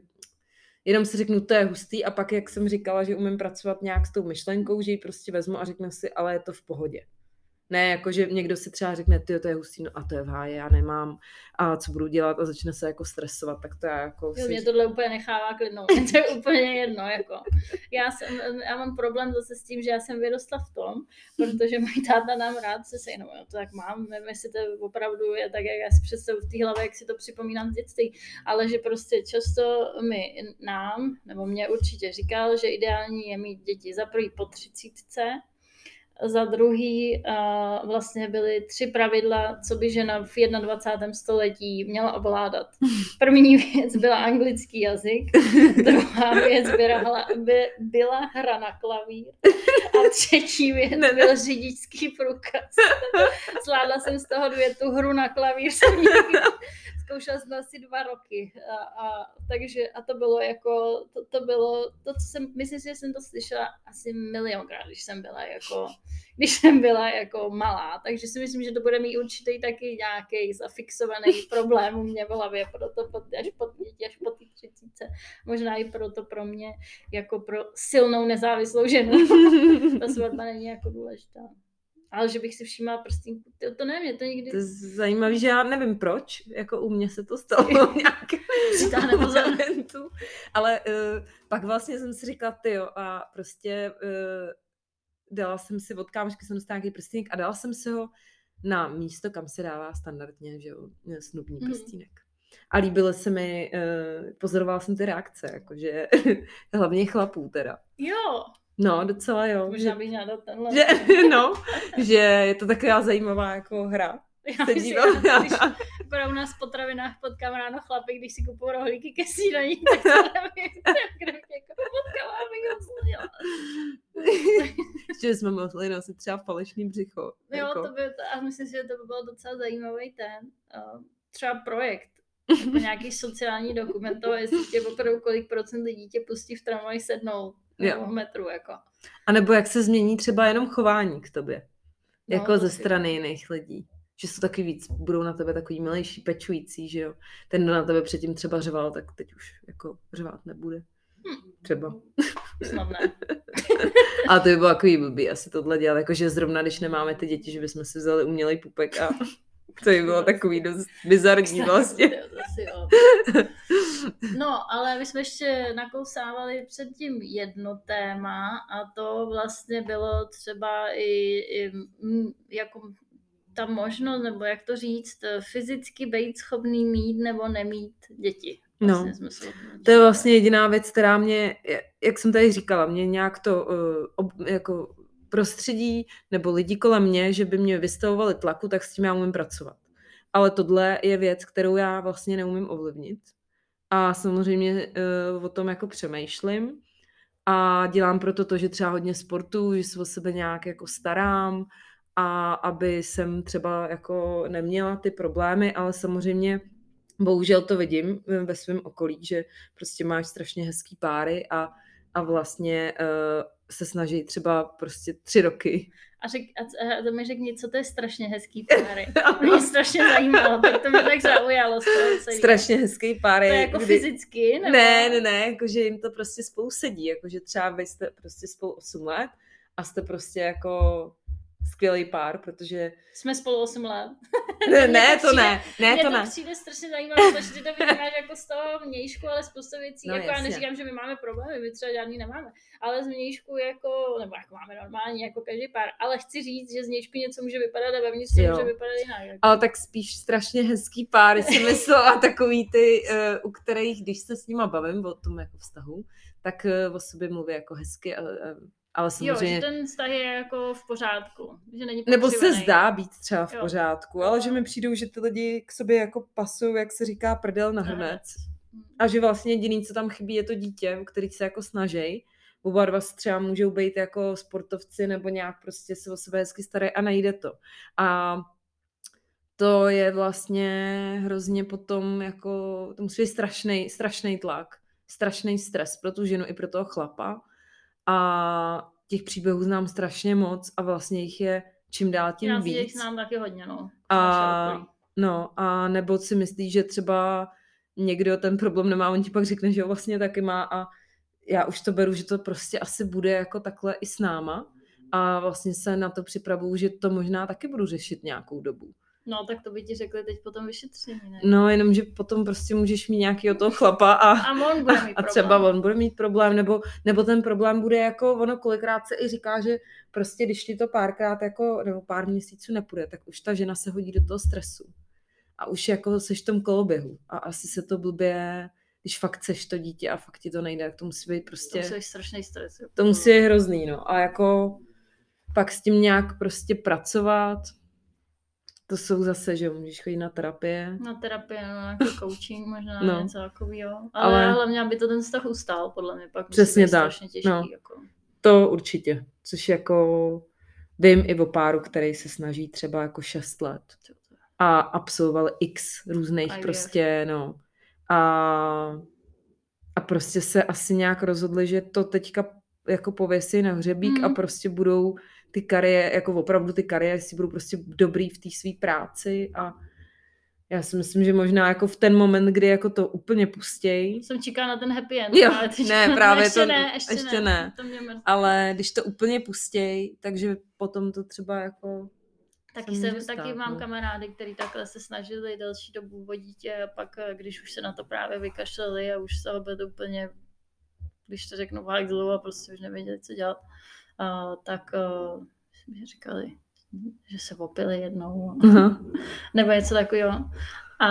jenom si řeknu, to je hustý a pak, jak jsem říkala, že umím pracovat nějak s tou myšlenkou, že ji prostě vezmu a řeknu si, ale je to v pohodě. Ne, jako, že někdo si třeba řekne, tyjo, to je hustý, no a to je v háje, já nemám, a co budu dělat a začne se jako stresovat, tak to já jako... Jo, si... mě tohle úplně nechává klidnou, to je úplně jedno, jako. Já, jsem, já mám problém zase s tím, že já jsem vyrostla v tom, protože můj táta nám rád se sejnou, jo, to tak mám, nevím, jestli to opravdu je tak, jak já si představu v té hlavě, jak si to připomínám z dětství, ale že prostě často mi, nám, nebo mě určitě říkal, že ideální je mít děti za první po třicítce. Za druhý vlastně byly tři pravidla, co by žena v jednadvacátém století měla ovládat. První věc byla anglický jazyk, druhá věc byla, by, byla hra na klavír a třetí věc byl řidičský průkaz. Zvládla jsem z toho dvě, tu hru na klavír jsem někdy zkoušela jsem asi dva roky. A, a, takže, a to bylo jako, to, to bylo, to, co jsem, myslím, že jsem to slyšela asi milionkrát, když jsem byla jako když jsem byla jako malá, takže si myslím, že to bude mít určitý taky nějaký zafixovaný problém u mě v hlavě, proto pod, až po děti, až po ty třicítce, možná i proto pro mě, jako pro silnou nezávislou ženu, ta svatba není jako důležitá. Ale že bych si všímala prstínku, to, to nevím, to nikdy... To je zajímavé, že já nevím proč, jako u mě se to stalo nějak v momentu, ale uh, pak vlastně jsem si říkala, tyjo, a prostě... Uh, dala jsem si od kámošky, jsem dostala nějaký prstínek a dala jsem si ho na místo, kam se dává standardně, že jo, snubní mm. prstínek. A líbilo se mi, uh, pozorovala jsem ty reakce, jakože hlavně chlapů teda. Jo. No, docela jo. Možná bych měla dát tenhle. Že, no, že je to taková zajímavá jako hra. Já myslím, když u nás v potravinách potkám ráno chlapy, když si kupují rohlíky ke snídaní, tak to nevím, kde bych jako potkala, abych ho vzpomněla. Ještě jsme mohli nosit třeba falešný břicho. Jo, jako. To by, a myslím si, že to by byl docela zajímavý ten, třeba projekt, jako nějaký sociální dokument, jestli tě opravdu kolik procent lidí tě pustí v tramvaji sednout nebo v metru, jako. A nebo jak se změní třeba jenom chování k tobě, jako no, ze strany je. Jiných lidí. Že jsou taky víc, budou na tebe takový milejší, pečující, že jo. Ten, kdo na tebe předtím třeba řval, tak teď už jako řvát nebude. Třeba. Snad ne. A to by bylo takový blbý asi tohle dělat, jakože zrovna, když nemáme ty děti, že bychom si vzali umělej pupek a to by bylo takový dost bizarní vlastně. No, ale my jsme ještě nakousávali předtím jedno téma a to vlastně bylo třeba i, i jako... ta možnost, nebo jak to říct, fyzicky být schopný mít nebo nemít děti. Vlastně no, smysl. To je vlastně jediná věc, která mě, jak jsem tady říkala, mě nějak to uh, jako prostředí nebo lidi kolem mě, že by mě vystavovali tlaku, tak s tím já umím pracovat. Ale tohle je věc, kterou já vlastně neumím ovlivnit. A samozřejmě uh, o tom jako přemýšlím. A dělám proto to, že třeba hodně sportu, že se o sebe nějak jako starám, a aby jsem třeba jako neměla ty problémy, ale samozřejmě bohužel to vidím ve svém okolí, že prostě máš strašně hezký páry a, a vlastně uh, se snaží třeba prostě tři roky. A, řek, a, a to mi řekni, co to je strašně hezký páry. Mě strašně zajímalo, tak to mě tak zaujalo. Strašně hezký páry. To je jako kdy... fyzicky? Nebo... Ne, ne, ne, jakože jim to prostě spolu sedí, jakože třeba vy jste prostě spolu osm let a jste prostě jako... skvělý pár, protože... Jsme spolu osm let. Ne, ne to ne. ne, to ne. To přijde strašně zajímavé, protože ty to vydáš jako z toho vnějšku, ale spousta věcí, no, jako jasně. Já neříkám, že my máme problémy, my třeba žádný nemáme, ale z vnějšku jako, nebo jako máme normální, jako každý pár, ale chci říct, že z vnějšku něco může vypadat a vevnitř to může vypadat jinak. Jako. Ale tak spíš strašně hezký pár, si myslel a takový ty, u kterých, když se s nima bavím o tom jako vztahu, tak o sobě mluví jako hezky a, a... Ale samozřejmě... Jo, že ten vztah je jako v pořádku. Že není nebo se zdá být třeba v jo. pořádku, ale že mi přijdou, že ty lidi k sobě jako pasují, jak se říká, prdel na hrnec. A že vlastně jediný, co tam chybí, je to dítě, který se jako snaží. oba dva třeba můžou být jako sportovci nebo nějak prostě se o sebe hezky staré a najde to. A to je vlastně hrozně potom jako, to musí být strašnej, strašnej tlak, strašnej stres pro tu ženu i pro toho chlapa. A těch příběhů znám strašně moc a vlastně jich je čím dál tím já víc. Já jich znám taky hodně, no. A, no, a nebo si myslíš, že třeba někdo ten problém nemá, on ti pak řekne, že ho vlastně taky má a já už to beru, že to prostě asi bude jako takhle i s náma a vlastně se na to připravuju, že to možná taky budu řešit nějakou dobu. No, tak to by ti řekli teď potom vyšetření, ne? No, jenom, že potom prostě můžeš mít nějakýho toho chlapa a, a, on bude mít a, a třeba on bude mít problém, nebo, nebo ten problém bude jako, ono kolikrát se i říká, že prostě když ti to párkrát jako, nebo pár měsíců nepůjde, tak už ta žena se hodí do toho stresu. A už jako seš v tom koloběhu. A asi se to blbě, když fakt seš to dítě a fakt ti to nejde, tak to musí být prostě... To musí být strašný stres. Jako to musí být hrozný, no. A jako pak s tím nějak prostě pracovat. To jsou zase, že můžeš chodit na terapie. Na terapie, na nějaký coaching možná, no. Něco takového. Ale, ale hlavně, aby to ten vztah ustál, podle mě pak přesně tak. Strašně těžký. No. Jako... To určitě. Což jako vím i o páru, který se snaží třeba jako šest let. A absolvoval x různých I prostě, no. A, a prostě se asi nějak rozhodli, že to teďka jako pověsí na hřebík mm. a prostě budou ty kariéry, jako opravdu ty kariéry si budou prostě dobrý v té své práci a já si myslím, že možná jako v ten moment, kdy jako to úplně pustěj. Jsem čekala na ten happy end. Jo, ale ne, právě ještě to, ne, ještě, ještě ne. ne. To ale když to úplně pustěj, takže potom to třeba jako... Taky, jsem, stát, taky mám no. kamarády, kteří takhle se snažili delší dobu o dítě a pak, když už se na to právě vykašleli a už se to úplně, když to řeknu fakt zlou a prostě už nevěděli, co dělat, uh, tak uh, mi říkali, že se opili jednou. Uh-huh. Nebo něco takového. A,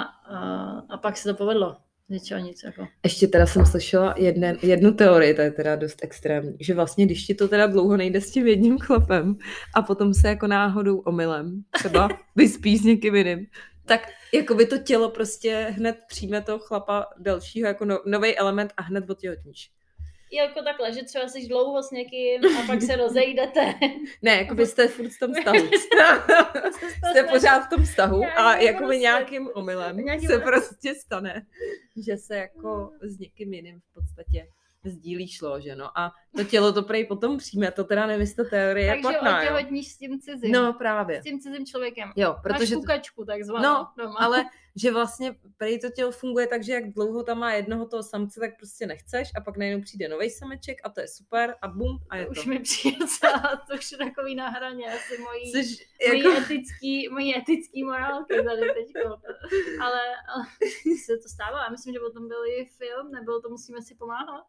a, a pak se to povedlo. Ničeho nic. Jako. Ještě teda jsem slyšela jedne, jednu teorii, to je teda dost extrémní, že vlastně, když ti to teda dlouho nejde s tím jedním chlapem a potom se jako náhodou omylem třeba vyspí s někým jiným, tak jako by to tělo prostě hned přijme toho chlapa dalšího jako no, nový element a hned otěhotníš. Jako takhle, že třeba jsi dlouho s někým a pak se rozejdete. Ne, jako byste furt v tom vztahu. Jste pořád v tom vztahu a jako by nějakým omylem se prostě stane, že se jako s někým jiným v podstatě sdílíš lože, no. A to tělo to prej potom přijme, to teda nevím, ta teorie je platná. Takže otěhotníš s tím cizím. No právě. S tím cizím člověkem. Jo, protože... Máš kukačku takzvanou no, doma. Ale že vlastně prej to tělo funguje tak, že jak dlouho tam má jednoho toho samce, tak prostě nechceš a pak najednou přijde novej sameček a to je super a bum a je to. to. Už mi přijde celá, to už je takový na hraně asi mojí, což, mojí, jako... etický, mojí etický morálky tady teďko. Ale, ale se to stává. Já myslím, že potom byl i film, nebo to musíme si pomáhat.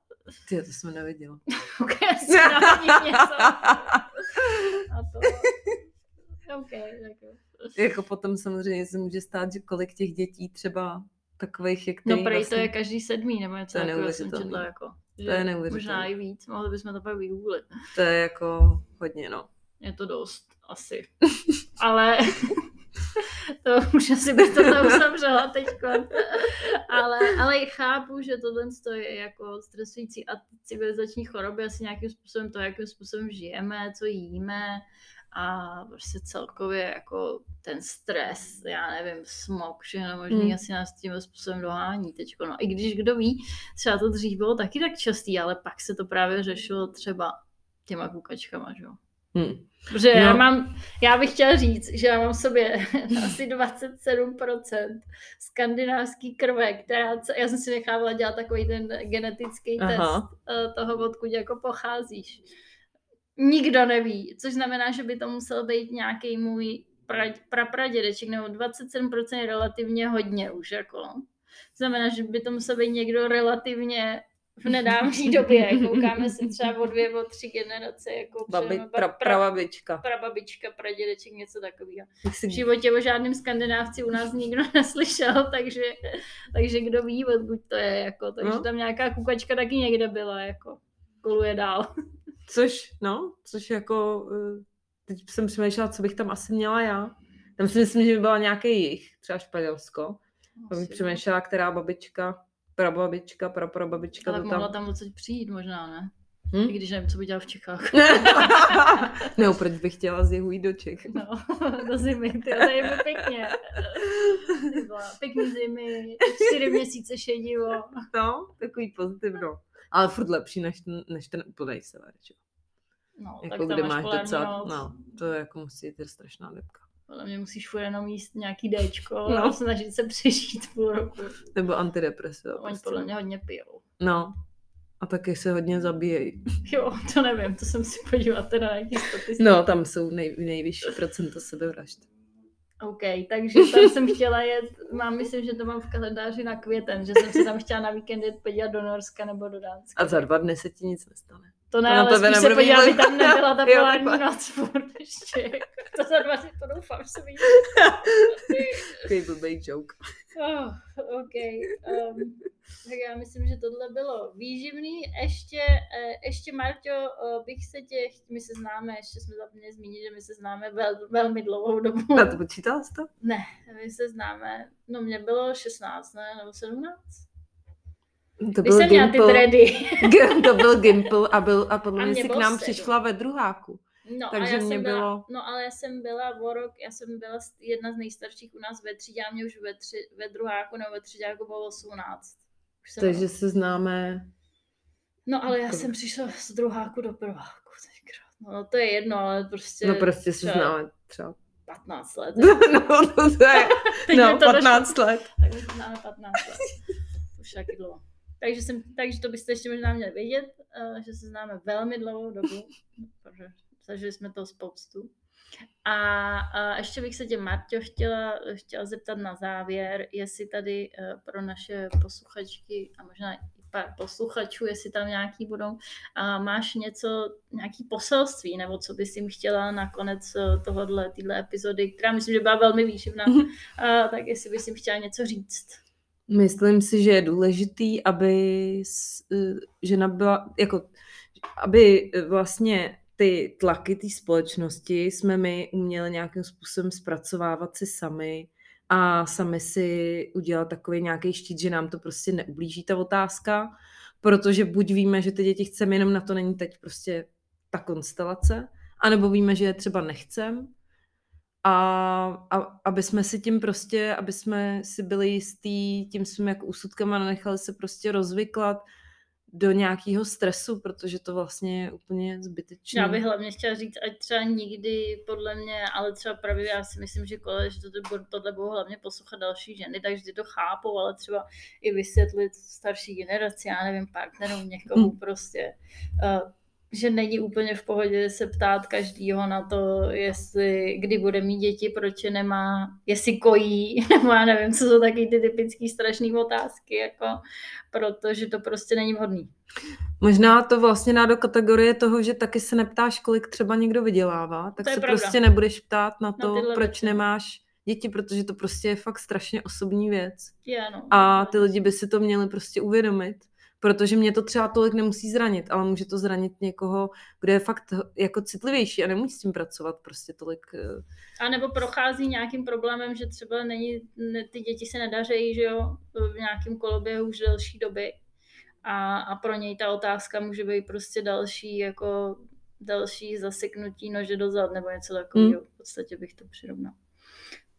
Ty, to jsem neviděla. Ok, asi náhodně něco. A to... Ok, jako... Jako potom samozřejmě se může stát, že kolik těch dětí třeba takových, jak který... No prej vlastně... to je každý sedmý, nebo něco takového jsem četla, jako... To je neuvěřitelné. Možná i víc, mohli bychom to pak vygooglit. To je jako hodně, no. Je to dost, asi. Ale... To už asi bych to uzavřela teďko. Ale, ale chápu, že tohle je jako stresující a civilizační choroby asi nějakým způsobem to, jakým způsobem žijeme, co jíme a prostě celkově jako ten stres, já nevím, smog, všechno možný hmm. asi nás tím způsobem dohání teďko. No i když kdo ví, třeba to dřív bylo taky tak častý, ale pak se to právě řešilo třeba těma kukačkama, že jo. Hmm. Protože no. já mám, já bych chtěla říct, že já mám v sobě asi dvacet sedm procent skandinávský krve, která, já jsem si nechávala dělat takový ten genetický Aha. test toho, odkud jako pocházíš. Nikdo neví, což znamená, že by to musel být nějaký můj pra, prapradědeček, nebo dvacet sedm procent relativně hodně už, jako. Znamená, že by to musel být někdo relativně v nedávné době, koukáme se třeba o dvě, o tři generace, jako Babi, pra, prababička, prababička, pradědeček, něco takového. V životě o žádném Skandinávci u nás nikdo neslyšel, takže, takže kdo ví, odkud to je, jako, takže no. tam nějaká kukačka taky někde byla, jako, koluje dál. Což, no, což jako, teď jsem přemýšlela, co bych tam asi měla já. Tam si myslím, že by byla nějaký jich, třeba Španělsko, tam bych přemýšlela, která babička, prababička, praprababička. Ale mohla tam... tam odsaď přijít možná, ne? Hm? I když nevím, co by dělal v Čechách. No, proč bych chtěla z jihu jít do Čech? No, do zimy, ty tady by pěkně. Pěkný zimy, čtyři měsíce šedivo. No, takový pozitivno. Ale furt lepší než ten, než ten úplnej sever, že? No, jako tak kde máš docela, no, to je jako musí jít strašná depka. Ale mě musíš furt jenom jíst nějaký déčko, no. A snažit se přežít půl roku. Nebo antidepresiva. Oni prostě. Podle mě hodně pijou. No. A taky se hodně zabíjejí. Jo, to nevím, to jsem si podívala teda nějaký statistiky. No, tam jsou nej, nejvyšší procento sebevražd. OK, takže tam jsem chtěla jet, mám, myslím, že to mám v kalendáři na květen, že jsem se tam chtěla na víkend jet podívat do Norska nebo do Dánska. A za dva dny se ti nic nestane. To ne, to ale spíš se podívat, aby tam nebyla ta polární noc furt ještě. To za dva dny, to doufám, že se vidí. Takový blbej joke. Oh, OK. Um, tak já myslím, že tohle bylo výživný. Ještě, ještě Marťo, bych se těch, my se známe, ještě jsme zapomněli zmínit, že my se známe vel, velmi dlouhou dobu. A to počítala jsi to? Ne, my se známe, no mě bylo šestnáct, ne, nebo sedmnáct. To byl jsem měla ty tredy. To byl Gimple a, byl, a podle a mě si k nám sedm. Přišla ve druháku. No, takže já mě byla, bylo... no ale já jsem byla o rok, já jsem byla jedna z nejstarších u nás ve třídě a mě už ve, tři, ve druháku nebo ve třídě jako bylo osmnáct. Takže byl... se známe... No ale já to... jsem přišla z druháku do prváku tenkrát. No to je jedno, ale prostě... No prostě se známe třeba... patnáct let. No to je... no patnáct let. Tak my se známe patnáct let. Už taky dlouho. Takže, jsem, takže to byste ještě možná měli vědět, že se známe velmi dlouhou dobu. Zažili jsme to spoustu. A, a ještě bych se tě, Marťo, chtěla, chtěla zeptat na závěr, jestli tady pro naše posluchačky a možná i pár posluchačů, jestli tam nějaký budou, a máš něco, nějaký poselství, nebo co bys jim chtěla na konec tohohle, téhle epizody, která myslím, že byla velmi výživná, a, tak jestli bys jim chtěla něco říct. Myslím si, že je důležitý, aby žena byla, jako, aby vlastně ty tlaky té společnosti jsme my uměli nějakým způsobem zpracovávat si sami a sami si udělat takový nějaký štít, že nám to prostě neublíží ta otázka, protože buď víme, že ty děti chceme, jenom na to není teď prostě ta konstelace, anebo víme, že je třeba nechcem. A, a aby jsme si tím prostě, aby jsme si byli jistý tím svým jako úsudkem a nenechali se prostě rozvyklat do nějakého stresu, protože to vlastně je úplně zbytečné. Já bych hlavně chtěla říct, ať třeba nikdy podle mě, ale třeba právě já si myslím, že kolej, že tohle, tohle budou hlavně poslouchat další ženy, takže to chápou, ale třeba i vysvětlit starší generaci, já nevím, partnerům někomu mm. prostě... Uh, že není úplně v pohodě se ptát každýho na to, jestli kdy bude mít děti, proč je nemá, jestli kojí, nebo já nevím, co jsou taky ty typické strašné otázky, jako, protože to prostě není vhodný. Možná to vlastně dá do kategorie toho, že taky se neptáš, kolik třeba někdo vydělává, tak se pravda. Prostě nebudeš ptát na to, na proč věci. Nemáš děti, protože to prostě je fakt strašně osobní věc. Je, no, a ty lidi by si to měli prostě uvědomit. Protože mě to třeba tolik nemusí zranit, ale může to zranit někoho, kdo je fakt jako citlivější a nemůže s tím pracovat prostě tolik. A nebo prochází nějakým problémem, že třeba není, ty děti se nedařejí, že jo, v nějakém koloběhu už delší doby a, a pro něj ta otázka může být prostě další jako další zaseknutí nože do zad nebo něco takového, hmm. v podstatě bych to přirovnala.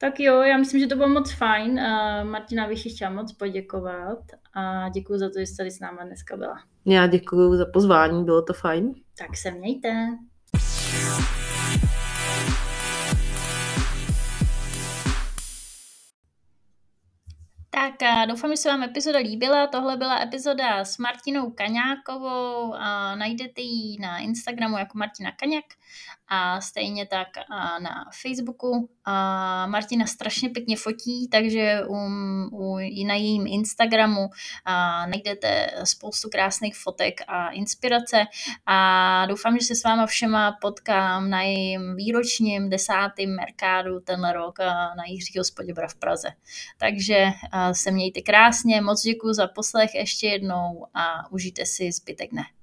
Tak jo, já myslím, že to bylo moc fajn. Uh, Martina, bych chtěla moc poděkovat a děkuju za to, že jste tady s náma dneska byla. Já děkuju za pozvání, bylo to fajn. Tak se mějte. Tak doufám, že se vám epizoda líbila. Tohle byla epizoda s Martinou Kaňákovou. A najdete ji na Instagramu jako Martina Kaňák a stejně tak na Facebooku. A Martina strašně pěkně fotí, takže um, u, na jejím Instagramu a najdete spoustu krásných fotek a inspirace. A doufám, že se s váma všema potkám na jejím výročním desátém Mercadu tenhle rok na Jiřího z Poděbrad v Praze. Takže se mějte krásně, moc děkuji za poslech ještě jednou a užijte si zbytek dne.